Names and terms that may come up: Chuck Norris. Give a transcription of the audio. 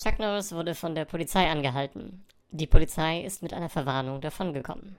Chuck Norris wurde von der Polizei angehalten. Die Polizei ist mit einer Verwarnung davongekommen.